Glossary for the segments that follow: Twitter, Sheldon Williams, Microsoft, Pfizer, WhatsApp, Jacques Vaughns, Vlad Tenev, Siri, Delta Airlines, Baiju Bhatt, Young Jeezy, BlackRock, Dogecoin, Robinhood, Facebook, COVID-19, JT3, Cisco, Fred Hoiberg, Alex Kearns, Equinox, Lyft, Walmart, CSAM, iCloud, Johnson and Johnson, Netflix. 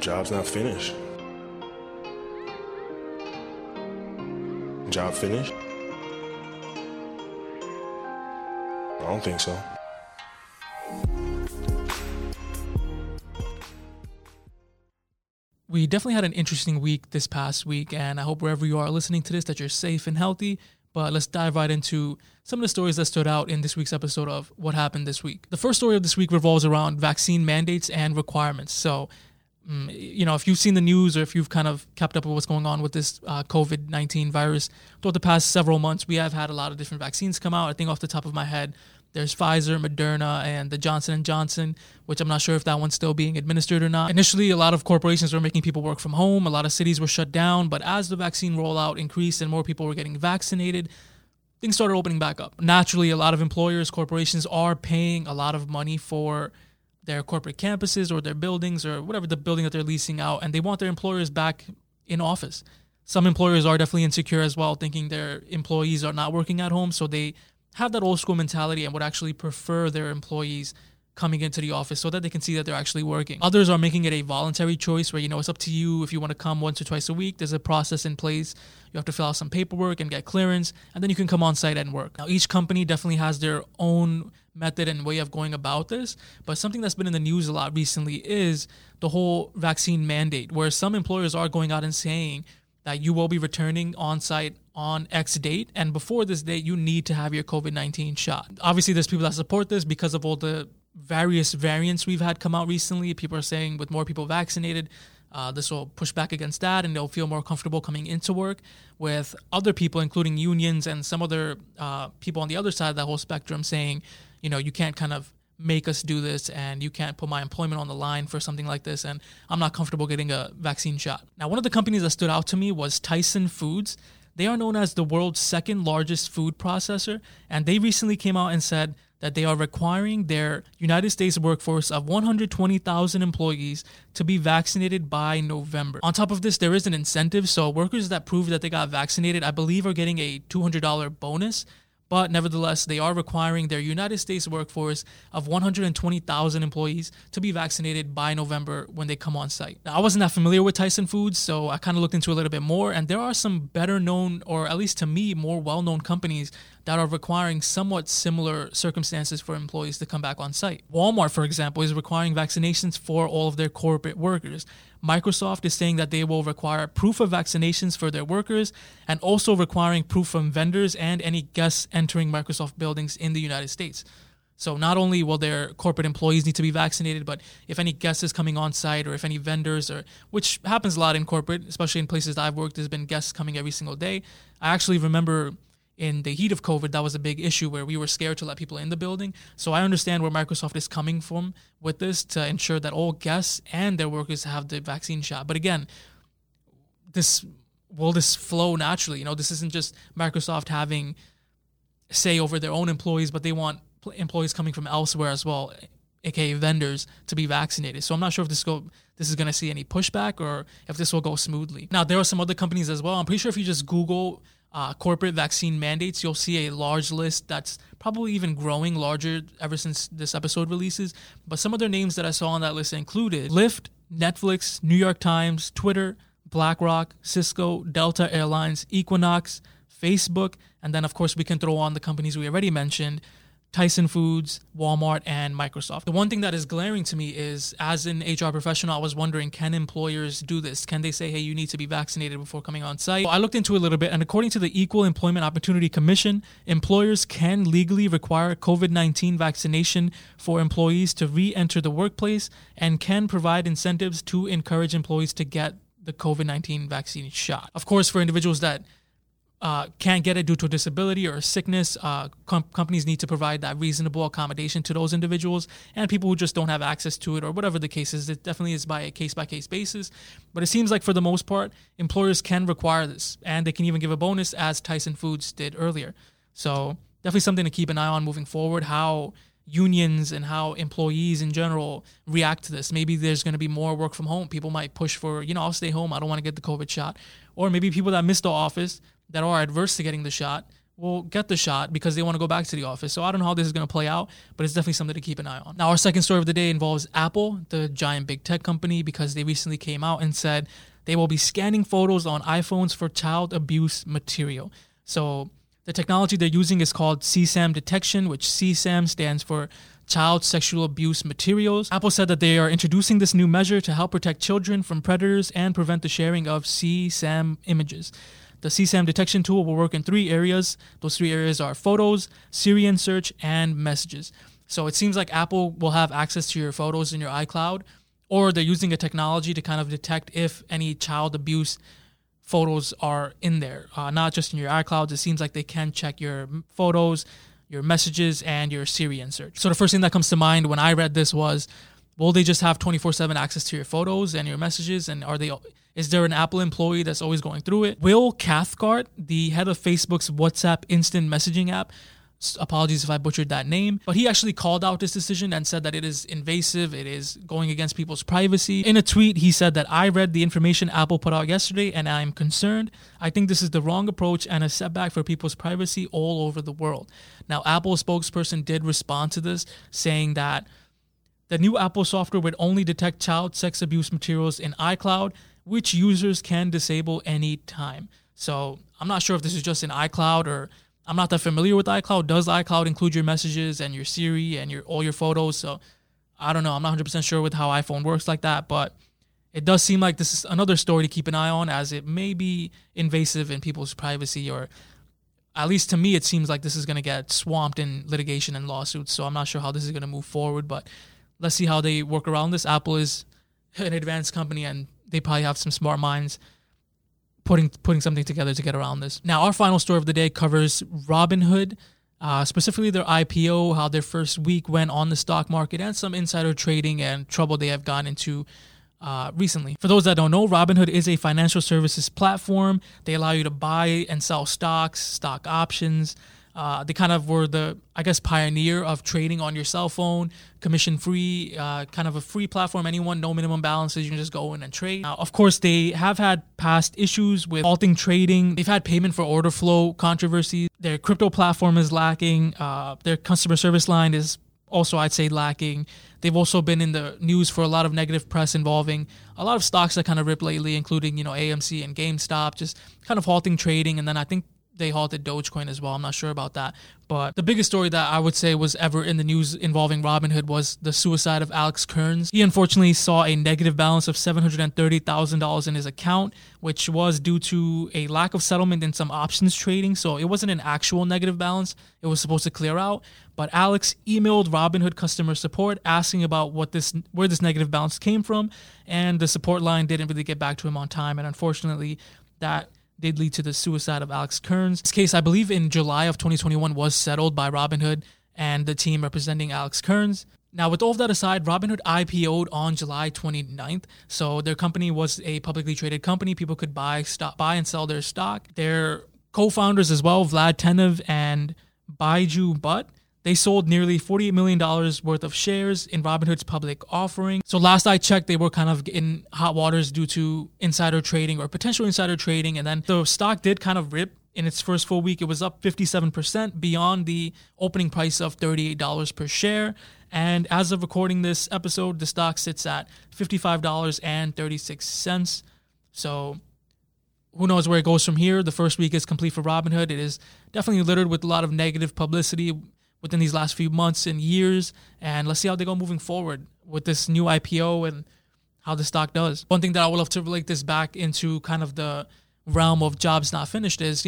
job's not finished. Job finished? I don't think so. We definitely had an interesting week this past week, and I hope wherever you are listening to this that you're safe and healthy. But let's dive right into some of the stories that stood out in this week's episode of What Happened This Week. The first story of this week revolves around vaccine mandates and requirements. So, you know, if you've seen the news or if you've kind of kept up with what's going on with this COVID-19 virus, throughout the past several months, we have had a lot of different vaccines come out. I think off the top of my head, there's Pfizer, Moderna, and the Johnson and Johnson, which I'm not sure if that one's still being administered or not. Initially, a lot of corporations were making people work from home. A lot of cities were shut down. But as the vaccine rollout increased and more people were getting vaccinated, things started opening back up. Naturally, a lot of employers, corporations are paying a lot of money for their corporate campuses or their buildings or whatever the building that they're leasing out. And they want their employers back in office. Some employers are definitely insecure as well, thinking their employees are not working at home. So they have that old school mentality and would actually prefer their employees coming into the office so that they can see that they're actually working. Others are making it a voluntary choice where, you know, it's up to you if you want to come once or twice a week. There's a process in place. You have to fill out some paperwork and get clearance, and then you can come on site and work. Now, each company definitely has their own method and way of going about this, but something that's been in the news a lot recently is the whole vaccine mandate, where some employers are going out and saying that you will be returning on site on X date, and before this date, you need to have your COVID-19 shot. Obviously, there's people that support this because of all the various variants we've had come out recently. People are saying with more people vaccinated, this will push back against that, and they'll feel more comfortable coming into work. With other people, including unions and some other people on the other side of that whole spectrum, saying, you know, you can't kind of make us do this, and you can't put my employment on the line for something like this, and I'm not comfortable getting a vaccine shot. Now, one of the companies that stood out to me was Tyson Foods. They are known as the world's second largest food processor, and they recently came out and said that they are requiring their United States workforce of 120,000 employees to be vaccinated by November. On top of this, there is an incentive, so workers that prove that they got vaccinated, I believe, are getting a $200 bonus. But nevertheless, they are requiring their United States workforce of 120,000 employees to be vaccinated by November when they come on site. Now, I wasn't that familiar with Tyson Foods, so I kind of looked into a little bit more. And there are some better known, or at least to me, more well-known companies that are requiring somewhat similar circumstances for employees to come back on site. Walmart, for example, is requiring vaccinations for all of their corporate workers. Microsoft is saying that they will require proof of vaccinations for their workers, and also requiring proof from vendors and any guests entering Microsoft buildings in the United States. So not only will their corporate employees need to be vaccinated, but if any guest is coming on site, or if any vendors, or which happens a lot in corporate, especially in places that I've worked, there's been guests coming every single day. I actually remember in the heat of COVID, that was a big issue where we were scared to let people in the building. So I understand where Microsoft is coming from with this to ensure that all guests and their workers have the vaccine shot. But again, this will this flow naturally? You know, this isn't just Microsoft having say over their own employees, but they want employees coming from elsewhere as well, aka vendors, to be vaccinated. So I'm not sure if this is going to see any pushback or if this will go smoothly. Now, there are some other companies as well. I'm pretty sure if you just Google corporate vaccine mandates, you'll see a large list that's probably even growing larger ever since this episode releases. But some of their names that I saw on that list included Lyft, Netflix, New York Times, Twitter, BlackRock, Cisco, Delta Airlines, Equinox, Facebook, and then, of course, we can throw on the companies we already mentioned, Tyson Foods, Walmart, and Microsoft. The one thing that is glaring to me is, as an HR professional, I was wondering, can employers do this? Can they say, hey, you need to be vaccinated before coming on site? So I looked into it a little bit, and according to the Equal Employment Opportunity Commission, employers can legally require COVID-19 vaccination for employees to re-enter the workplace, and can provide incentives to encourage employees to get the COVID-19 vaccine shot. Of course, for individuals that can't get it due to a disability or a sickness, companies need to provide that reasonable accommodation to those individuals, and people who just don't have access to it, or whatever the case is. It definitely is by a case-by-case basis, but it seems like for the most part, employers can require this, and they can even give a bonus, as Tyson Foods did earlier. So definitely something to keep an eye on moving forward, how unions and how employees in general react to this. Maybe there's going to be more work from home. People might push for, you know, I'll stay home, I don't want to get the COVID shot. Or maybe people that miss the office that are adverse to getting the shot will get the shot because they want to go back to the office. So I don't know how this is going to play out, but it's definitely something to keep an eye on. Now, our second story of the day involves Apple, the giant big tech company, because they recently came out and said they will be scanning photos on iPhones for child abuse material. So the technology they're using is called CSAM detection, which CSAM stands for Child Sexual Abuse Materials. Apple said that they are introducing this new measure to help protect children from predators and prevent the sharing of CSAM images. The CSAM detection tool will work in three areas. Those three areas are photos, Siri search, and messages. So it seems like Apple will have access to your photos in your iCloud, or they're using a technology to kind of detect if any child abuse photos are in there, not just in your iClouds. It seems like they can check your photos, your messages, and your Siri search. So the first thing that comes to mind when I read this was, will they just have 24/7 access to your photos and your messages? And is there an Apple employee that's always going through it? Will Cathcart, the head of Facebook's WhatsApp instant messaging app, apologies if I butchered that name, but he actually called out this decision and said that it is invasive, it is going against people's privacy. In a tweet, he said that, "I read the information Apple put out yesterday and I am concerned. I think this is the wrong approach and a setback for people's privacy all over the world." Now, Apple spokesperson did respond to this, saying that the new Apple software would only detect child sex abuse materials in iCloud, which users can disable any time. So I'm not sure if this is just in iCloud, or I'm not that familiar with iCloud. Does iCloud include your messages and your Siri and all your photos? So I don't know. I'm not 100% sure with how iPhone works like that, but it does seem like this is another story to keep an eye on, as it may be invasive in people's privacy, or at least to me, it seems like this is going to get swamped in litigation and lawsuits. So I'm not sure how this is going to move forward, but let's see how they work around this. Apple is an advanced company and they probably have some smart minds putting something together to get around this. Now, our final story of the day covers Robinhood, specifically their IPO, how their first week went on the stock market, and some insider trading and trouble they have gotten into recently. For those that don't know, Robinhood is a financial services platform. They allow you to buy and sell stocks, stock options. They kind of were the, I guess, pioneer of trading on your cell phone, commission-free, kind of a free platform. Anyone, no minimum balances, you can just go in and trade. Now, of course, they have had past issues with halting trading. They've had payment for order flow controversies. Their crypto platform is lacking. Their customer service line is also, I'd say, lacking. They've also been in the news for a lot of negative press involving a lot of stocks that kind of rip lately, including, AMC and GameStop, just kind of halting trading. And then I think they halted Dogecoin as well. I'm not sure about that. But the biggest story that I would say was ever in the news involving Robinhood was the suicide of Alex Kearns. He unfortunately saw a negative balance of $730,000 in his account, which was due to a lack of settlement in some options trading. So it wasn't an actual negative balance. It was supposed to clear out. But Alex emailed Robinhood customer support asking about where this negative balance came from. And the support line didn't really get back to him on time. And unfortunately, that did lead to the suicide of Alex Kearns. This case, I believe, in July of 2021 was settled by Robinhood and the team representing Alex Kearns. Now, with all of that aside, Robinhood IPO'd on July 29th. So their company was a publicly traded company. People could buy and sell their stock. Their co-founders as well, Vlad Tenev and Baiju Bhatt, they sold nearly $48 million worth of shares in Robinhood's public offering. So last I checked, they were kind of in hot waters due to insider trading or potential insider trading. And then the stock did kind of rip in its first full week. It was up 57% beyond the opening price of $38 per share. And as of recording this episode, the stock sits at $55.36. So who knows where it goes from here? The first week is complete for Robinhood. It is definitely littered with a lot of negative publicity within these last few months and years, and let's see how they go moving forward with this new IPO and how the stock does. One thing that I would love to relate this back into kind of the realm of jobs not finished is,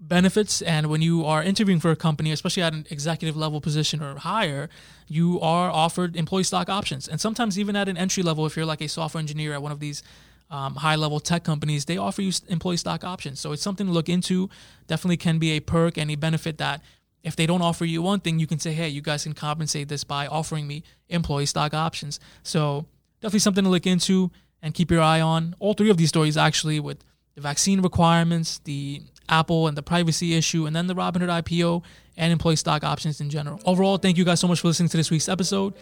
benefits. And when you are interviewing for a company, especially at an executive level position or higher, you are offered employee stock options. And sometimes even at an entry level, if you're like a software engineer at one of these high-level tech companies, they offer you employee stock options. So it's something to look into. Definitely can be a perk and a benefit that if they don't offer you one thing, you can say, hey, you guys can compensate this by offering me employee stock options. So definitely something to look into and keep your eye on. All three of these stories, actually, with the vaccine requirements, the Apple and the privacy issue, and then the Robinhood IPO and employee stock options in general. Overall, thank you guys so much for listening to this week's episode.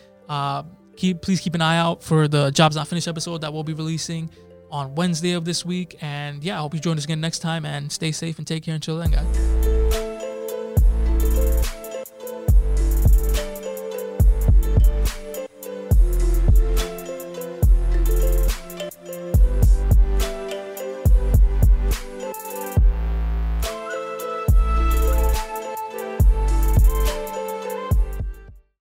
Please keep an eye out for the Jobs Not Finished episode that we'll be releasing on Wednesday of this week. And yeah, I hope you join us again next time, and stay safe and take care until then, guys.